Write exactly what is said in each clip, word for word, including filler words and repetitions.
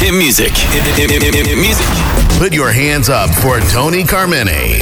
Hit music. Hit, hit, hit, hit, hit music. Put your hands up for Tony Carmine.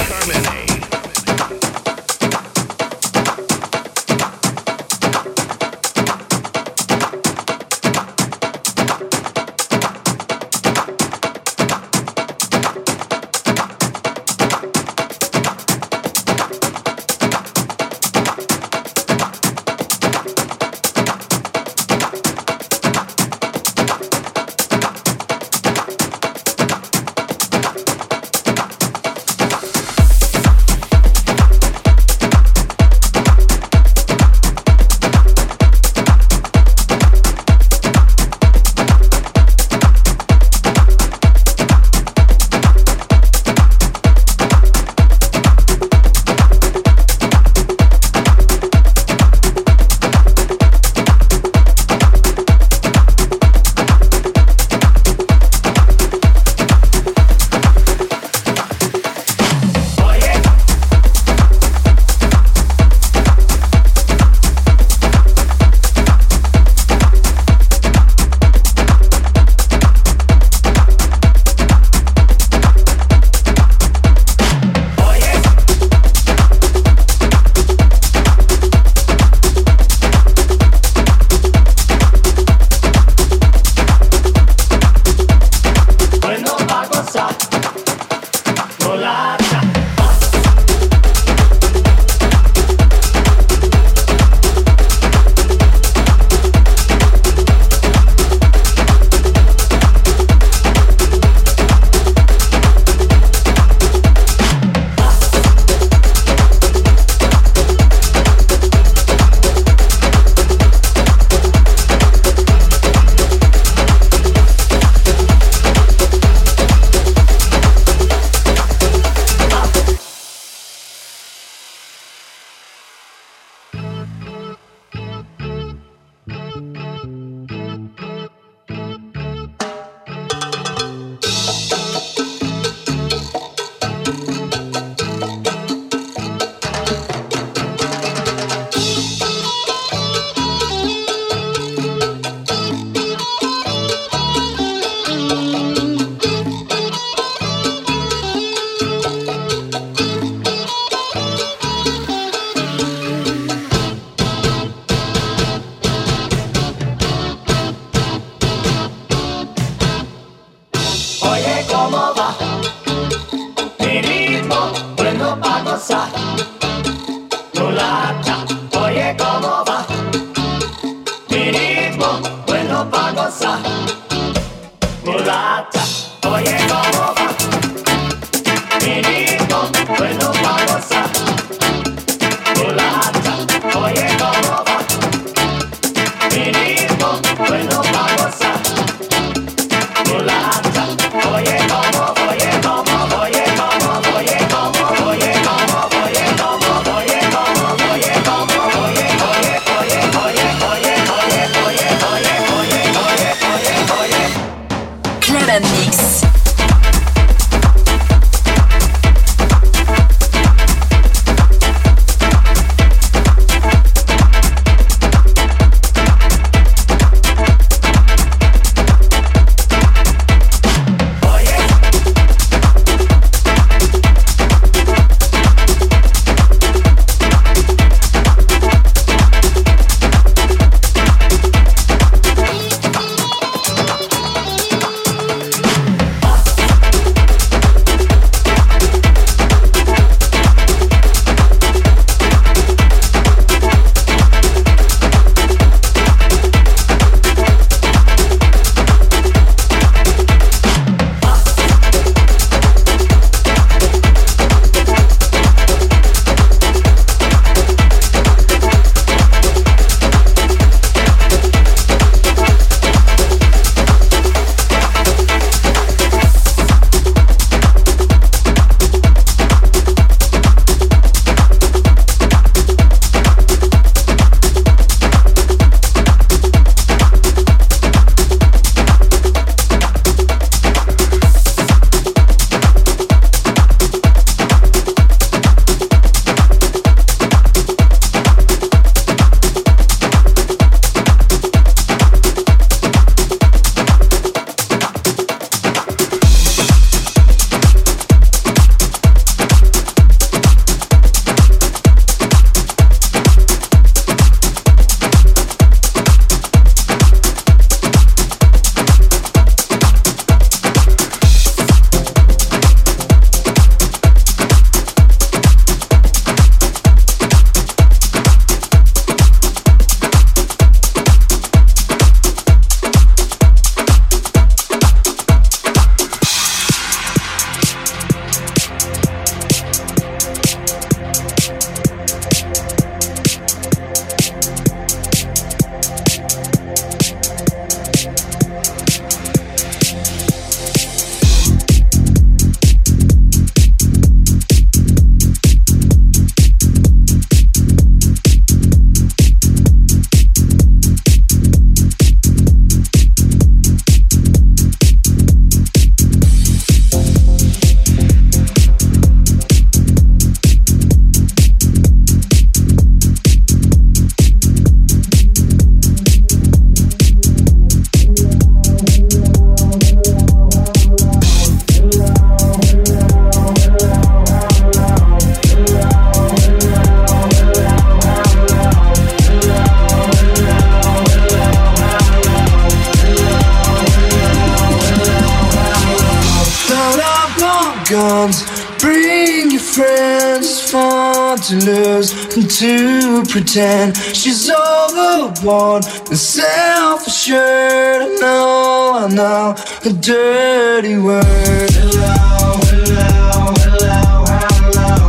guns. Bring your friends, fun to lose and to pretend. She's overworn and self-assured. I know, I know a dirty word. Hello, hello, hello, hello, hello.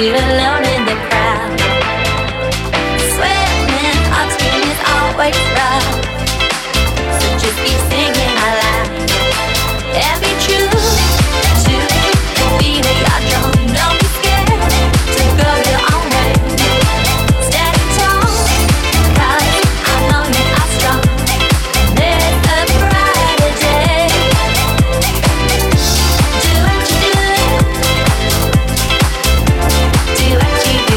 feel alone in the crowd. Swimming upstream is always rough, so just keep singing my life. Every truth to the beat of your drum. Don't be scared to go your own way. Stand tall, cause I'm on it, I'm strong. There's a brighter day. Do what you do, do what you do, do what you do,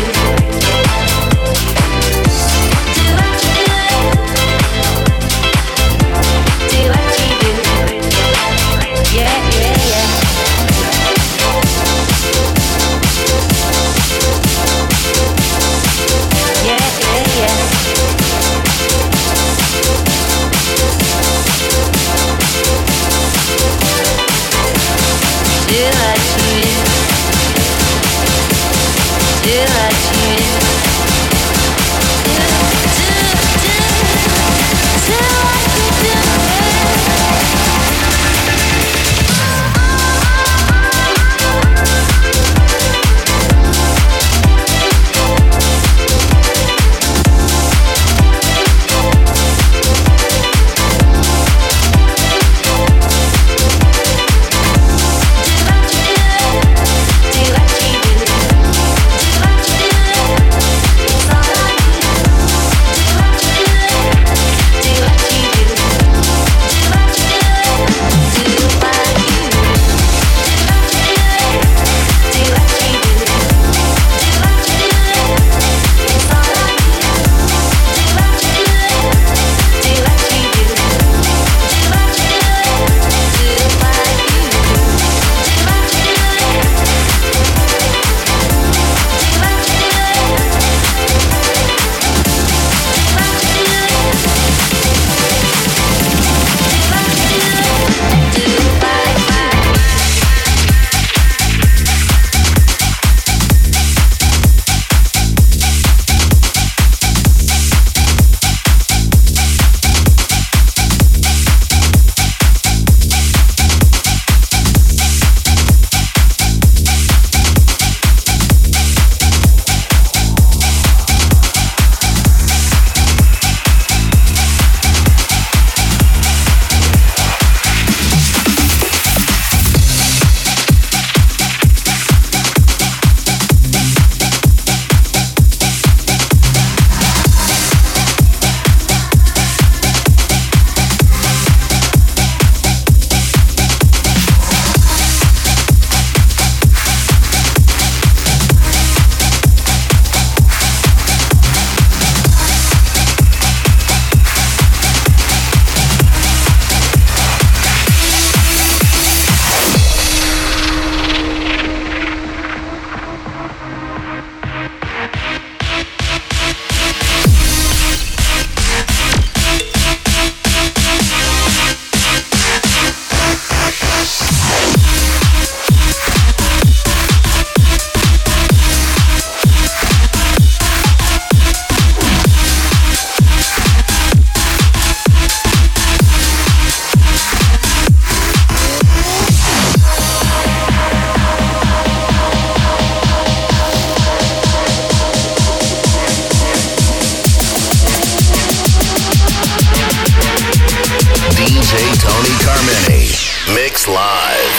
do what you do. Yeah, yeah, yeah. Yeah, yeah, yeah. Do what you do. Do what you do. Do, do, do. Do what you do. Do what you do. Do what you do. Do what you do. It's all I do. Do what you do. Do what you do. Do what you do. Do what you do. Do what you do. Do what you do. Do what you do. It's all I do. Do what you do. Do what you do. Do what you do. Do what you do. Do what you do, do what you do. D J Tony Carmine, mix live.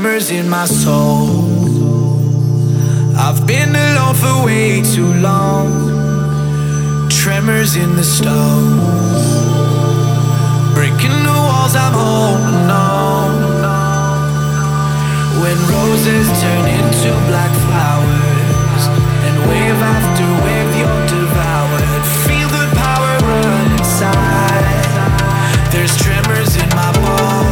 tremors in my soul. I've been alone for way too long. Tremors in the stone, breaking the walls I'm holding on. When roses turn into black flowers and wave after wave you're devoured, feel the power run inside. There's tremors in my bones.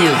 You.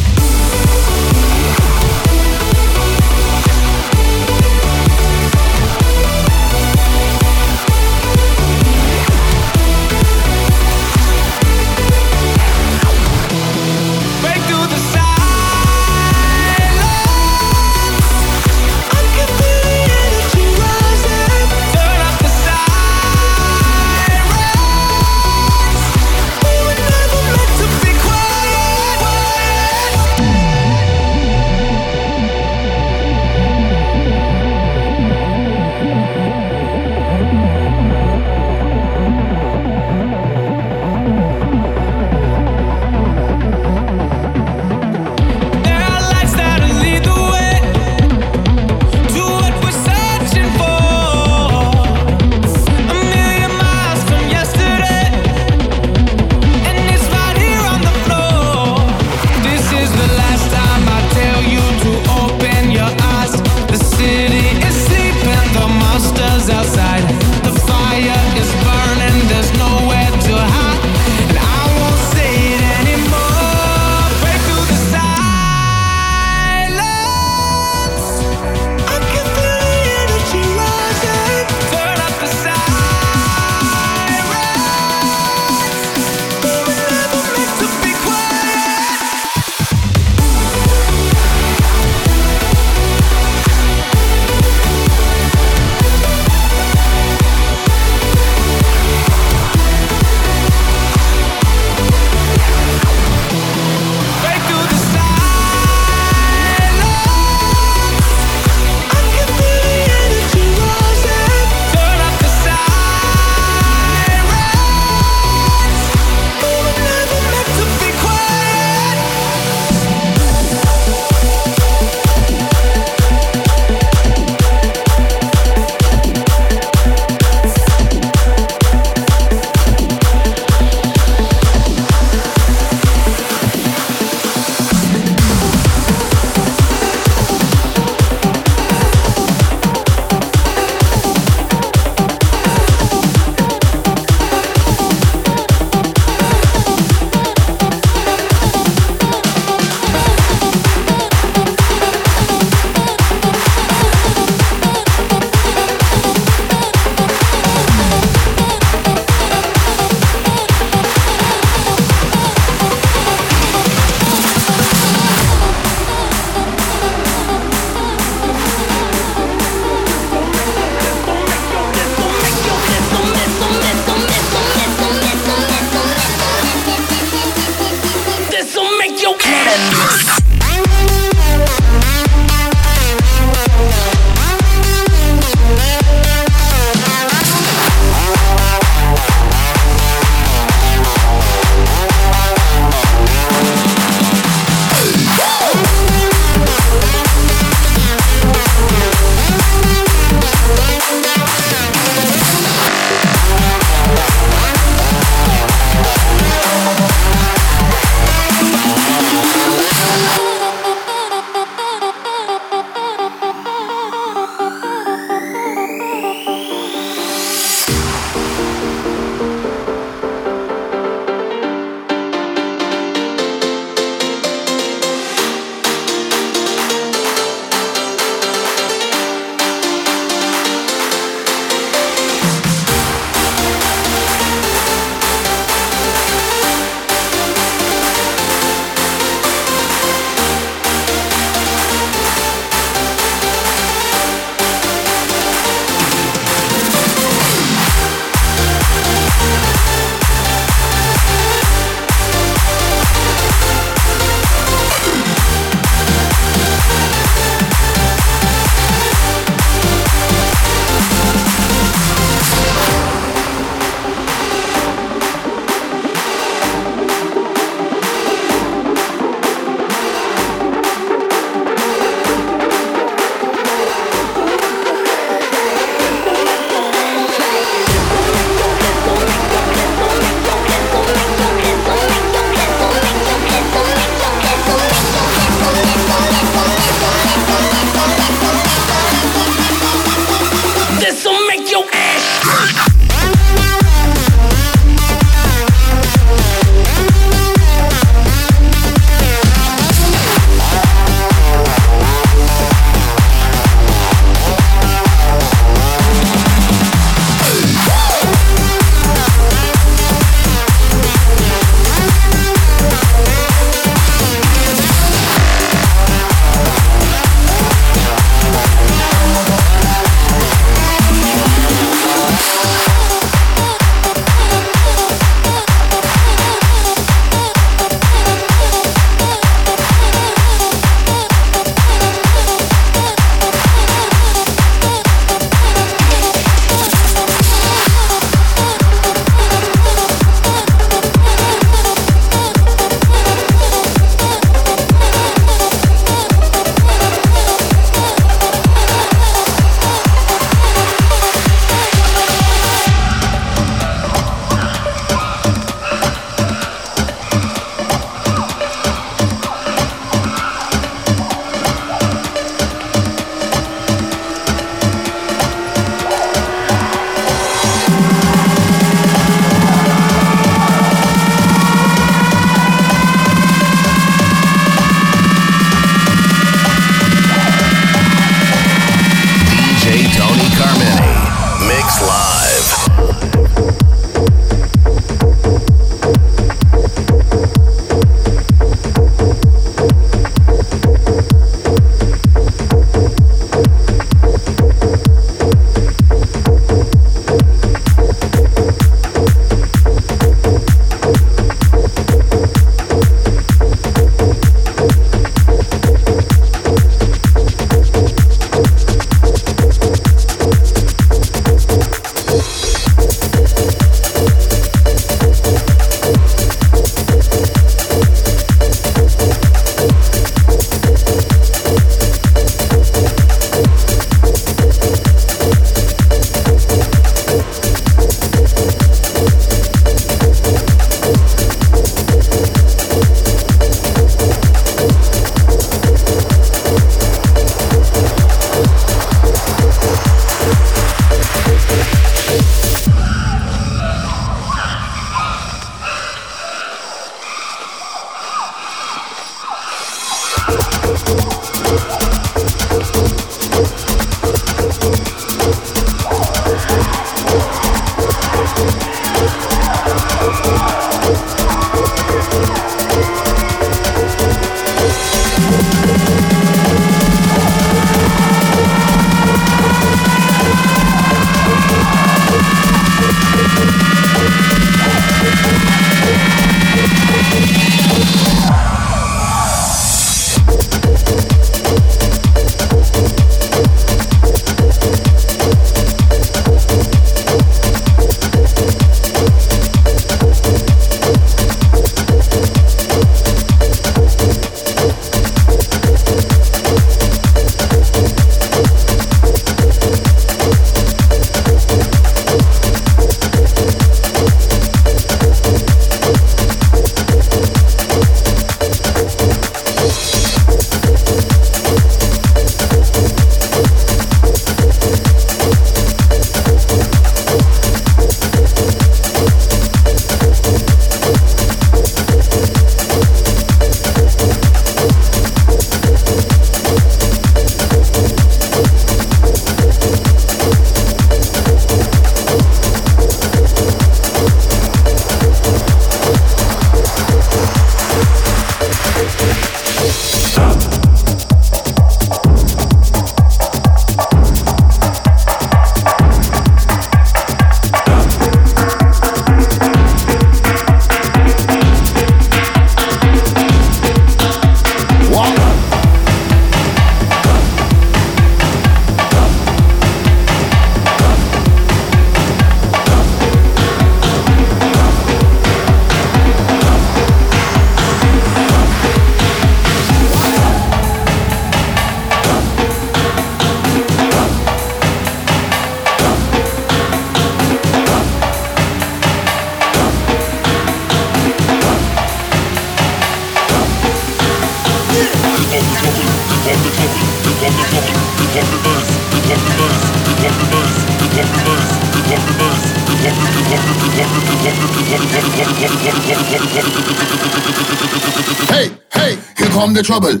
Hey, hey, here come the trouble.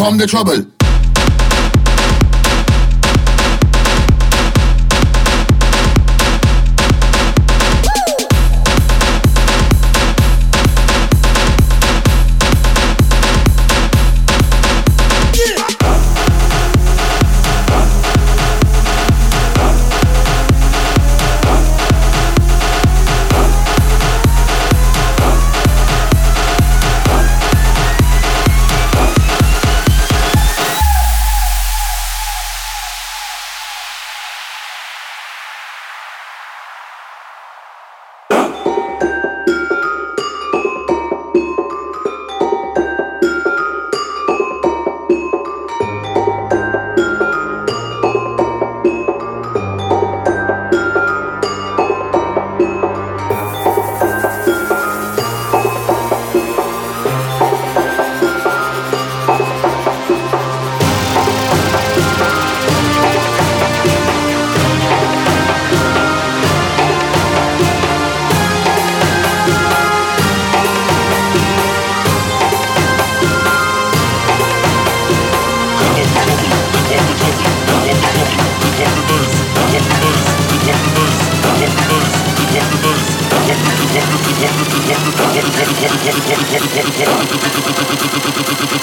From the trouble.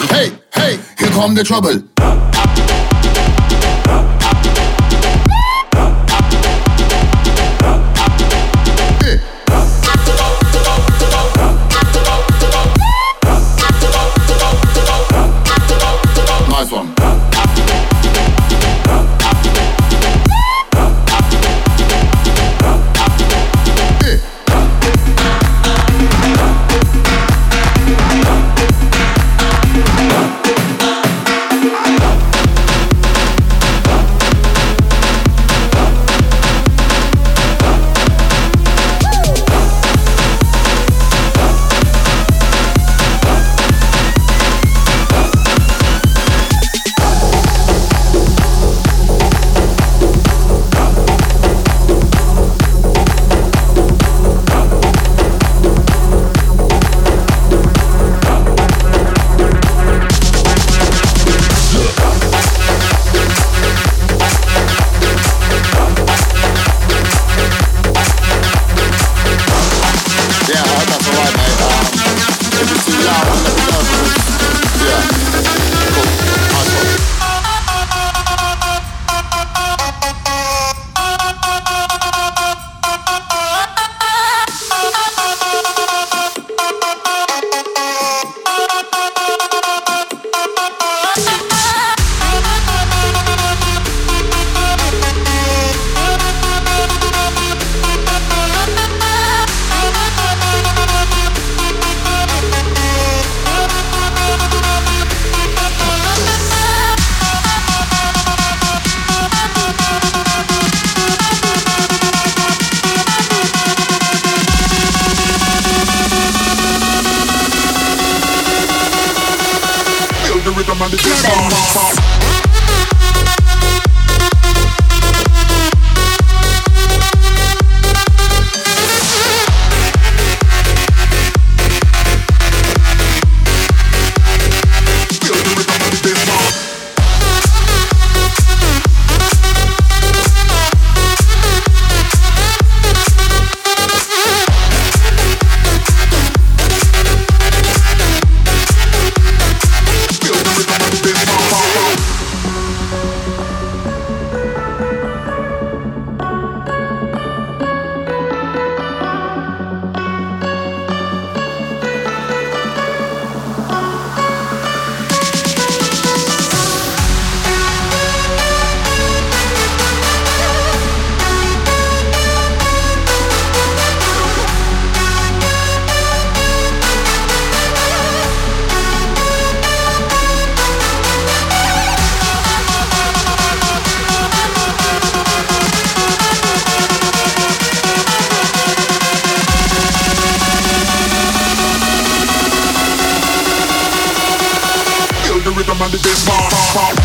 Hey, hey, here come the trouble. the rhythm and the bass bar.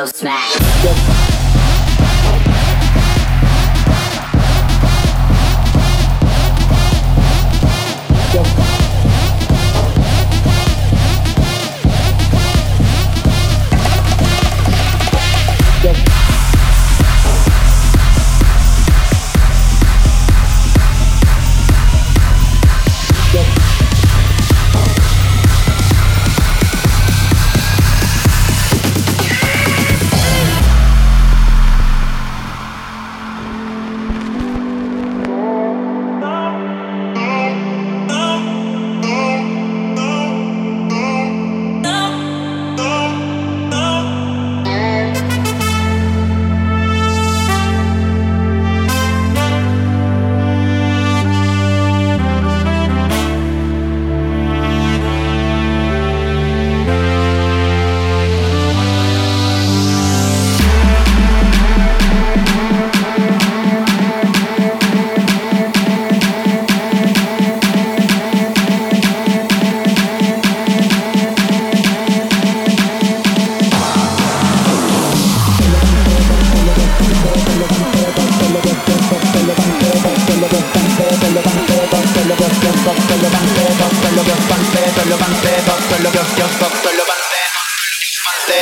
go smash.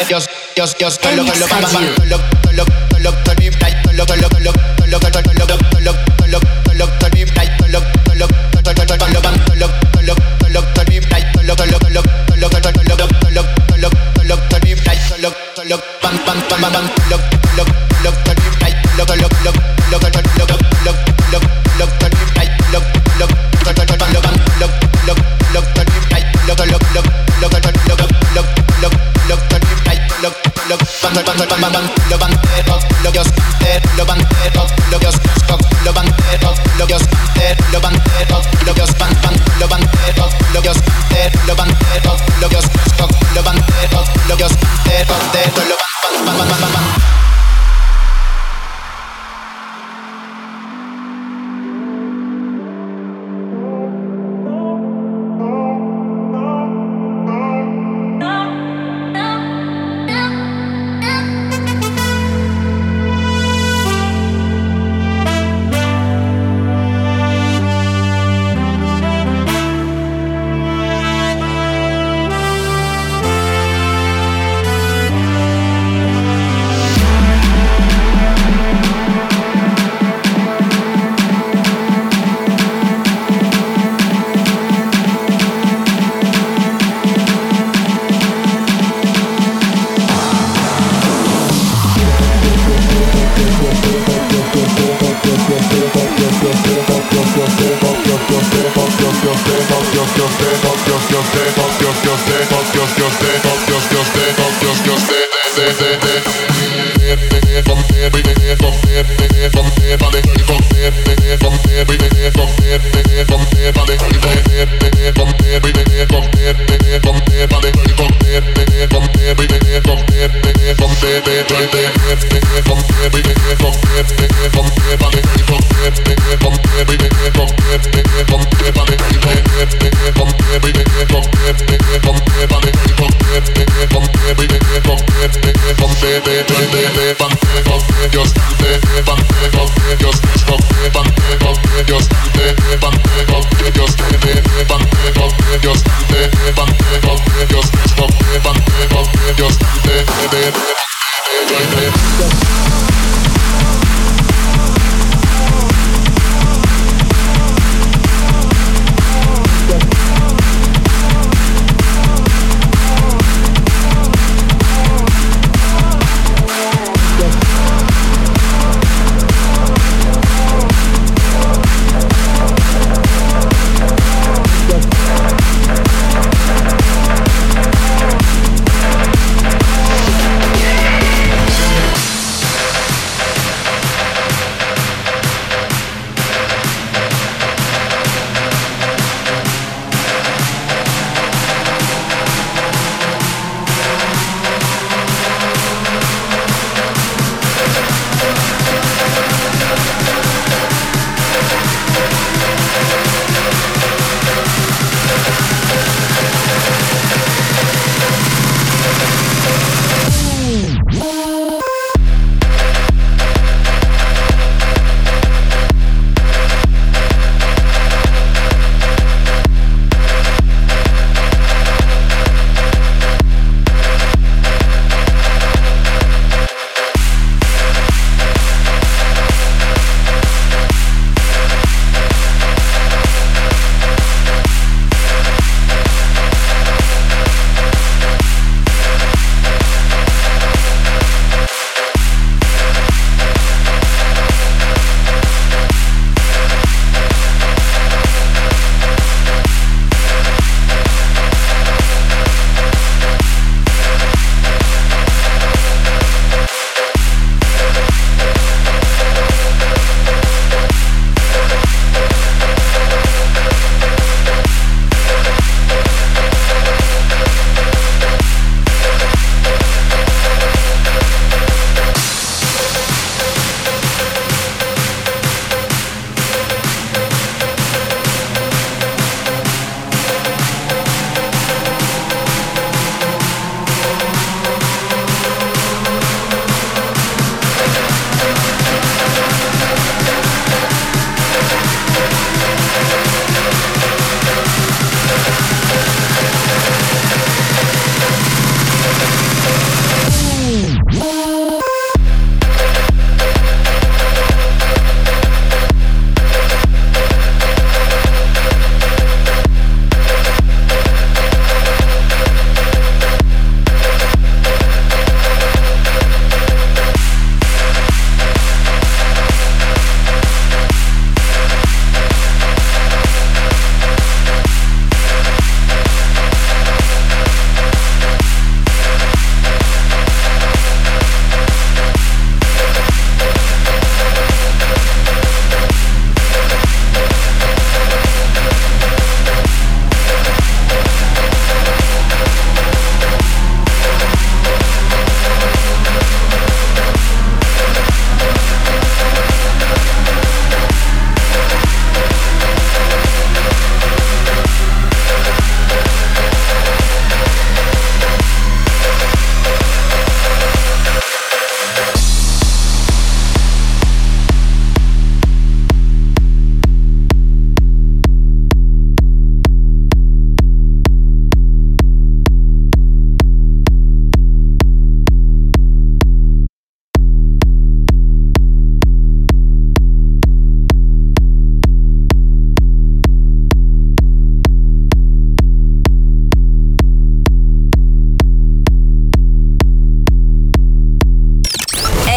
Just, just, just, just, just, just, just, just,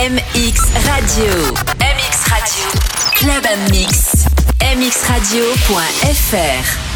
M X Radio. M X Radio. Club Mix. M X Radio point F R.